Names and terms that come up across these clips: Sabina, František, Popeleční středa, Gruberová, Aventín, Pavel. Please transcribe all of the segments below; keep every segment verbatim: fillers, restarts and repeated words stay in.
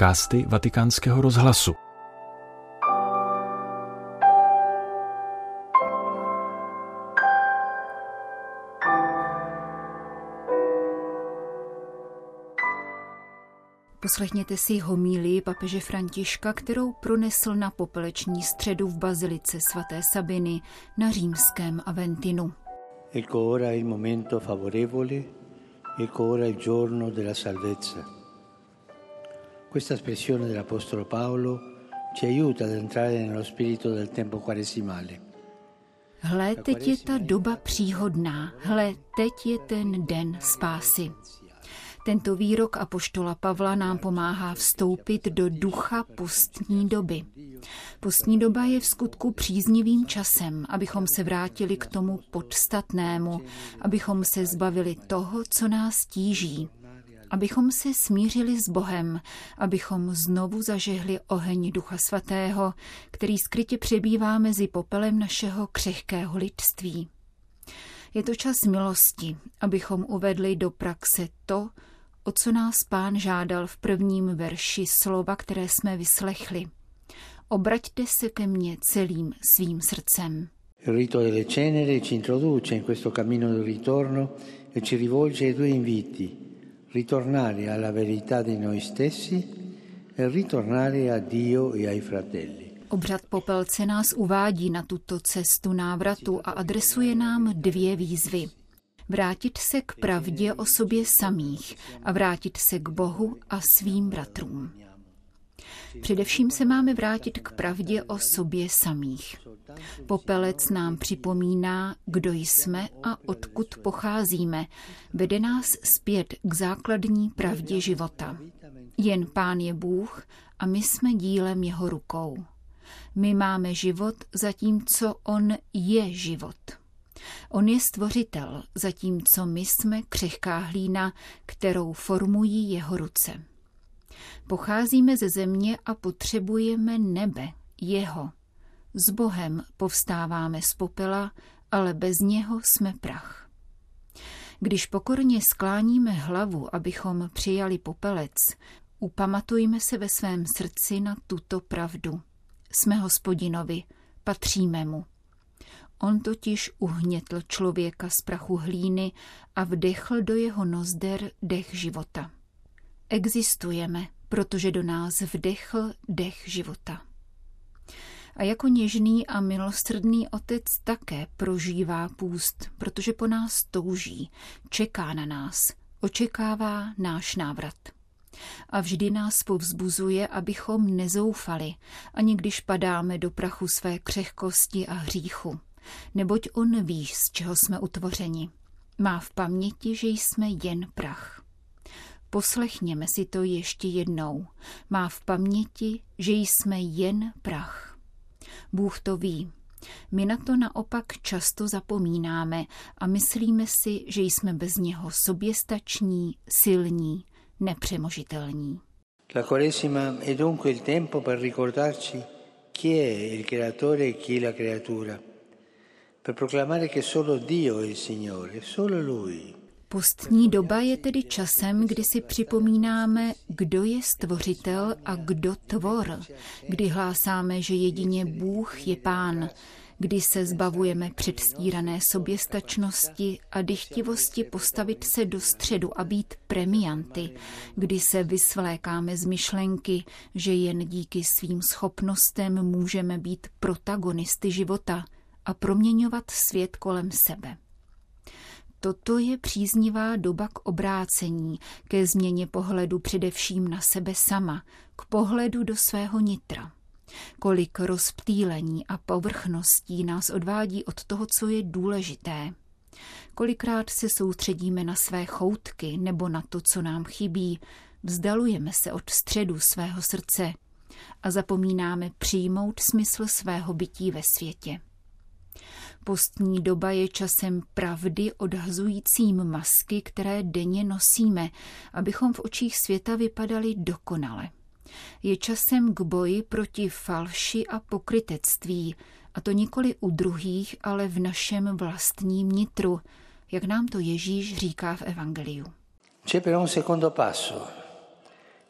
podcasty Vatikánského rozhlasu. Poslechněte si homílii papeže Františka, kterou pronesl na Popeleční středu v bazilice svaté Sabiny na římském Aventinu. Ecco ora il momento favorevole, ecco ora il giorno della salvezza. Questa espressione dell'apostolo Paolo ci aiuta ad entrare nello spirito del tempo quaresimale. Hle, teď je ta doba příhodná, hle, teď je ten den spásy. Tento výrok apoštola Pavla nám pomáhá vstoupit do ducha postní doby. Postní doba je vskutku příznivým časem, abychom se vrátili k tomu podstatnému, abychom se zbavili toho, co nás tíží, abychom se smířili s Bohem, abychom znovu zažehli oheň Ducha Svatého, který skrytě přebývá mezi popelem našeho křehkého lidství. Je to čas milosti, abychom uvedli do praxe to, o co nás Pán žádal v prvním verši slova, které jsme vyslechli. Obraťte se ke mně celým svým srdcem. Il rito delle ceneri ci introduce in questo cammino del ritorno e ci rivolge ai due inviti: ritornare alla verità di noi stessi e ritornare a Dio e ai fratelli. Obřad Popelce nás uvádí na tuto cestu návratu a adresuje nám dvě výzvy. Vrátit se k pravdě o sobě samých a vrátit se k Bohu a svým bratrům. Především se máme vrátit k pravdě o sobě samých. Popelec nám připomíná, kdo jsme a odkud pocházíme. Vede nás zpět k základní pravdě života. Jen Pán je Bůh a my jsme dílem jeho rukou. My máme život, zatímco on je život. On je stvořitel, zatímco my jsme křehká hlína, kterou formují jeho ruce. Pocházíme ze země a potřebujeme nebe, jeho. S Bohem povstáváme z popela, ale bez něho jsme prach. Když pokorně skláníme hlavu, abychom přijali popelec, upamatujme se ve svém srdci na tuto pravdu. Jsme Hospodinovi, patříme mu. On totiž uhnětl člověka z prachu hlíny a vdechl do jeho nozder dech života. Existujeme, protože do nás vdechl dech života. A jako něžný a milosrdný otec také prožívá půst, protože po nás touží, čeká na nás, očekává náš návrat. A vždy nás povzbuzuje, abychom nezoufali, ani když padáme do prachu své křehkosti a hříchu. Neboť on ví, z čeho jsme utvořeni. Má v paměti, že jsme jen prach. Poslechněme si to ještě jednou. Má v paměti, že jsme jen prach. Bůh to ví. My na to naopak často zapomínáme a myslíme si, že jsme bez něho soběstační, silní, nepřemožitelní. La Quaresima è dunque il tempo per ricordarci chi è il creatore e chi la creatura, per proclamare che solo Dio è il Signore, solo lui. Postní doba je tedy časem, kdy si připomínáme, kdo je stvořitel a kdo tvor, kdy hlásáme, že jedině Bůh je Pán, kdy se zbavujeme předstírané soběstačnosti a dychtivosti postavit se do středu a být premianty, kdy se vysvlékáme z myšlenky, že jen díky svým schopnostem můžeme být protagonisty života a proměňovat svět kolem sebe. Toto je příznivá doba k obrácení, ke změně pohledu především na sebe sama, k pohledu do svého nitra. Kolik rozptýlení a povrchností nás odvádí od toho, co je důležité. Kolikrát se soustředíme na své choutky nebo na to, co nám chybí, vzdalujeme se od středu svého srdce a zapomínáme přijmout smysl svého bytí ve světě. Postní doba je časem pravdy odhazujícím masky, které denně nosíme, abychom v očích světa vypadali dokonale. Je časem k boji proti falši a pokrytectví, a to nikoli u druhých, ale v našem vlastním nitru, jak nám to Ježíš říká v evangeliu. C'è però un secondo passo.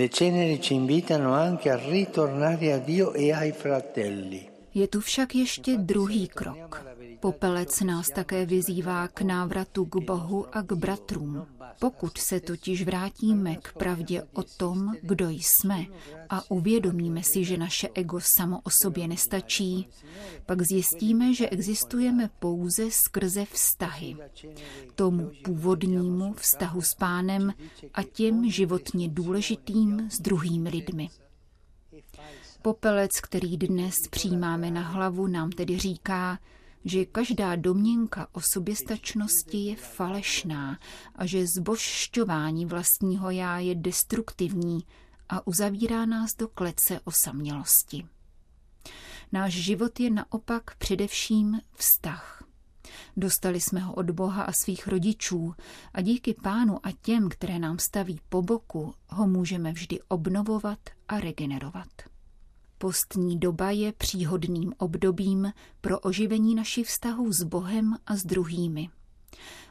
Le ceneri ci invitano anche a ritornare a Dio e ai fratelli. Je tu však ještě druhý krok. Popelec nás také vyzývá k návratu k Bohu a k bratrům. Pokud se totiž vrátíme k pravdě o tom, kdo jsme, a uvědomíme si, že naše ego samo o sobě nestačí, pak zjistíme, že existujeme pouze skrze vztahy. Tomu původnímu vztahu s Pánem a těm životně důležitým s druhými lidmi. Popelec, který dnes přijímáme na hlavu, nám tedy říká, že každá domněnka o soběstačnosti je falešná a že zbožšťování vlastního já je destruktivní a uzavírá nás do klece osamělosti. Náš život je naopak především vztah. Dostali jsme ho od Boha a svých rodičů a díky Pánu a těm, které nám staví po boku, ho můžeme vždy obnovovat a regenerovat. Postní doba je příhodným obdobím pro oživení našich vztahů s Bohem a s druhými.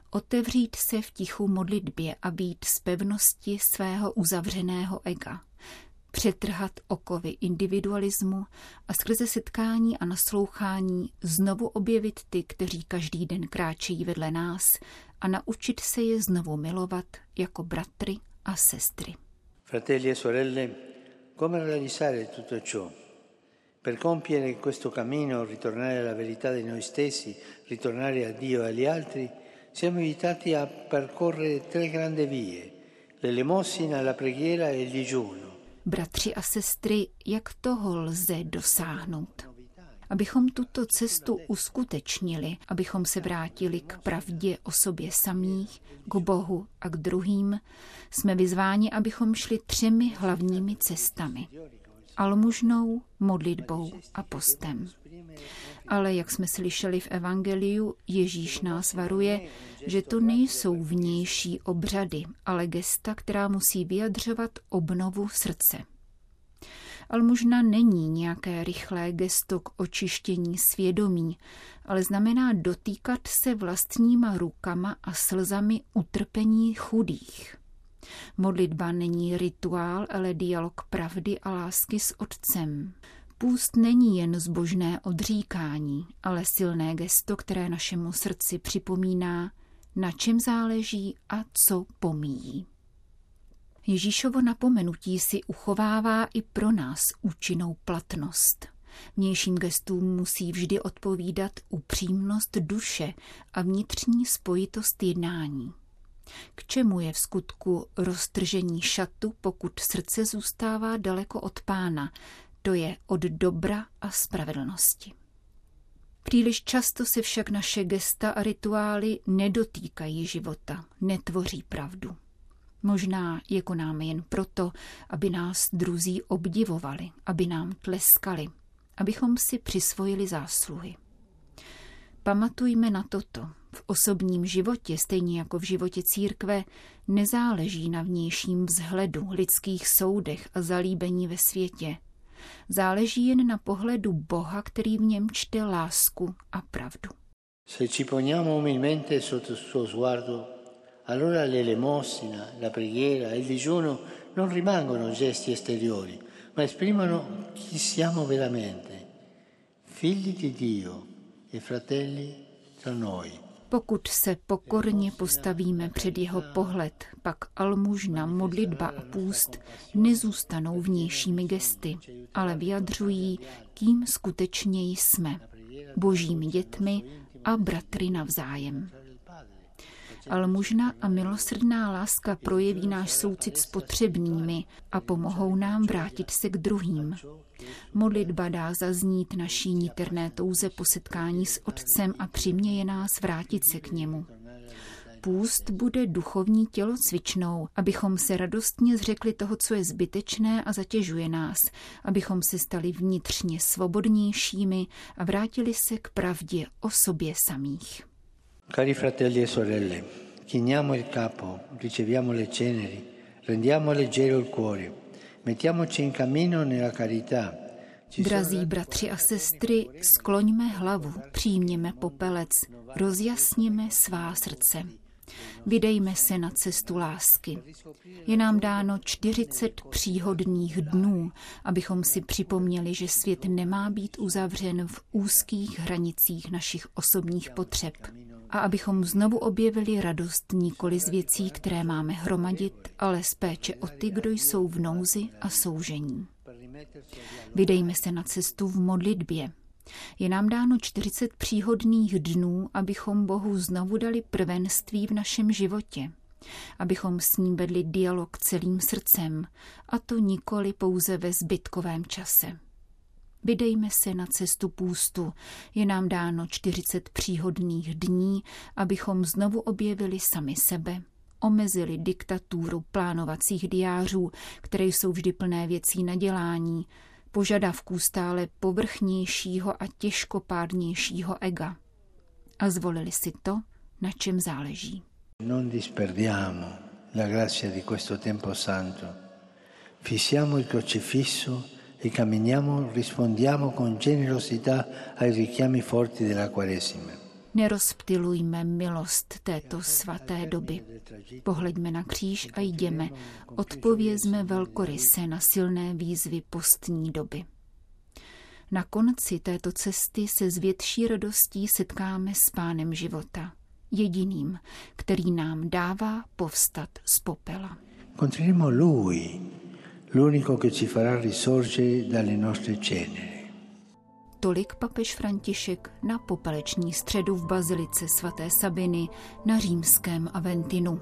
Otevřít se v tichu modlitbě a být z pevnosti svého uzavřeného ega. Přetrhat okovy individualismu a skrze setkání a naslouchání znovu objevit ty, kteří každý den kráčejí vedle nás a naučit se je znovu milovat jako bratry a sestry. Fratelli e sorelle, come realizzare tutto ciò? Per compiere questo cammino, ritornare alla verità di noi stessi, ritornare a Dio e agli altri, siamo invitati a percorrere tre grandi vie, l'elemosina, la preghiera e il digiuno. Bratři a sestry, jak toho lze dosáhnout? Abychom tuto cestu uskutečnili, abychom se vrátili k pravdě o sobě samých, k Bohu a k druhým, jsme vyzváni, abychom šli třemi hlavními cestami. Almužnou, modlitbou a postem. Ale jak jsme slyšeli v evangeliu, Ježíš nás varuje, že to nejsou vnější obřady, ale gesta, která musí vyjadřovat obnovu srdce. Almužna není nějaké rychlé gesto k očištění svědomí, ale znamená dotýkat se vlastníma rukama a slzami utrpení chudých. Modlitba není rituál, ale dialog pravdy a lásky s Otcem. Půst není jen zbožné odříkání, ale silné gesto, které našemu srdci připomíná, na čem záleží a co pomíjí. Ježíšovo napomenutí si uchovává i pro nás účinnou platnost. Vnějším gestům musí vždy odpovídat upřímnost duše a vnitřní spojitost jednání. K čemu je v skutku roztržení šatu, pokud srdce zůstává daleko od Pána, to je od dobra a spravedlnosti. Příliš často se však naše gesta a rituály nedotýkají života, netvoří pravdu. Možná je konáme jen proto, aby nás druzí obdivovali, aby nám tleskali, abychom si přisvojili zásluhy. Pamatujme na toto. V osobním životě, stejně jako v životě církve, nezáleží na vnějším vzhledu, lidských soudech a zalíbení ve světě. Záleží jen na pohledu Boha, který v něm čte lásku a pravdu. Se ci poniamo umilmente sotto il suo sguardo, allora l'elemosina, la preghiera e il digiuno non rimangono gesti esteriori, ma esprimono chi siamo veramente, figli di Dio e fratelli tra noi. Pokud se pokorně postavíme před jeho pohled, pak almužna, modlitba a půst nezůstanou vnějšími gesty, ale vyjadřují, kým skutečně jsme, božími dětmi a bratry navzájem. Almužna a milosrdná láska projeví náš soucit s potřebnými a pomohou nám vrátit se k druhým. Modlitba dá zaznít naší niterné touze po setkání s Otcem a přiměje nás vrátit se k němu. Půst bude duchovní tělocvičnou, abychom se radostně zřekli toho, co je zbytečné a zatěžuje nás, abychom se stali vnitřně svobodnějšími a vrátili se k pravdě o sobě samých. Cari fratelli e sorelle, chiniamo il capo, riceviamo le ceneri, rendiamo leggero il cuore, mettiamoci in cammino nella carità. Drazí bratři a sestry, skloňme hlavu, přijměme popelec, rozjasněme svá srdce. Vydejme se na cestu lásky. Je nám dáno čtyřicet příhodných dnů, abychom si připomněli, že svět nemá být uzavřen v úzkých hranicích našich osobních potřeb a abychom znovu objevili radost nikoli z věcí, které máme hromadit, ale z péče o ty, kdo jsou v nouzi a soužení. Vydejme se na cestu v modlitbě. Je nám dáno čtyřicet příhodných dnů, abychom Bohu znovu dali prvenství v našem životě, abychom s ním vedli dialog celým srdcem, a to nikoli pouze ve zbytkovém čase. Vydejme se na cestu půstu. Je nám dáno čtyřicet příhodných dní, abychom znovu objevili sami sebe, omezili diktaturu plánovacích diářů, které jsou vždy plné věcí na dělání, požadavků stále povrchnějšího a těžkopádnějšího ega. A zvolili si to, na čem záleží. Non disperdiamo la grazia di questo tempo santo. Fissiamo il crocifisso e camminiamo, rispondiamo con generosità ai richiami forti della Quaresima. Nerozptylujme milost této svaté doby. Pohleďme na kříž a jděme, odpovězme velkoryse na silné výzvy postní doby. Na konci této cesty se s větší radostí setkáme s Pánem života, jediným, který nám dává povstat z popela. Incontreremo lui, l'unico che ci farà risorgere dalle nostre ceneri. Tolik papež František na Popeleční středu v bazilice svaté Sabiny na římském Aventinu.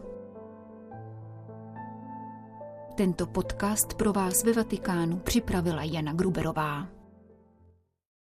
Tento podcast pro vás ve Vatikánu připravila Jana Gruberová.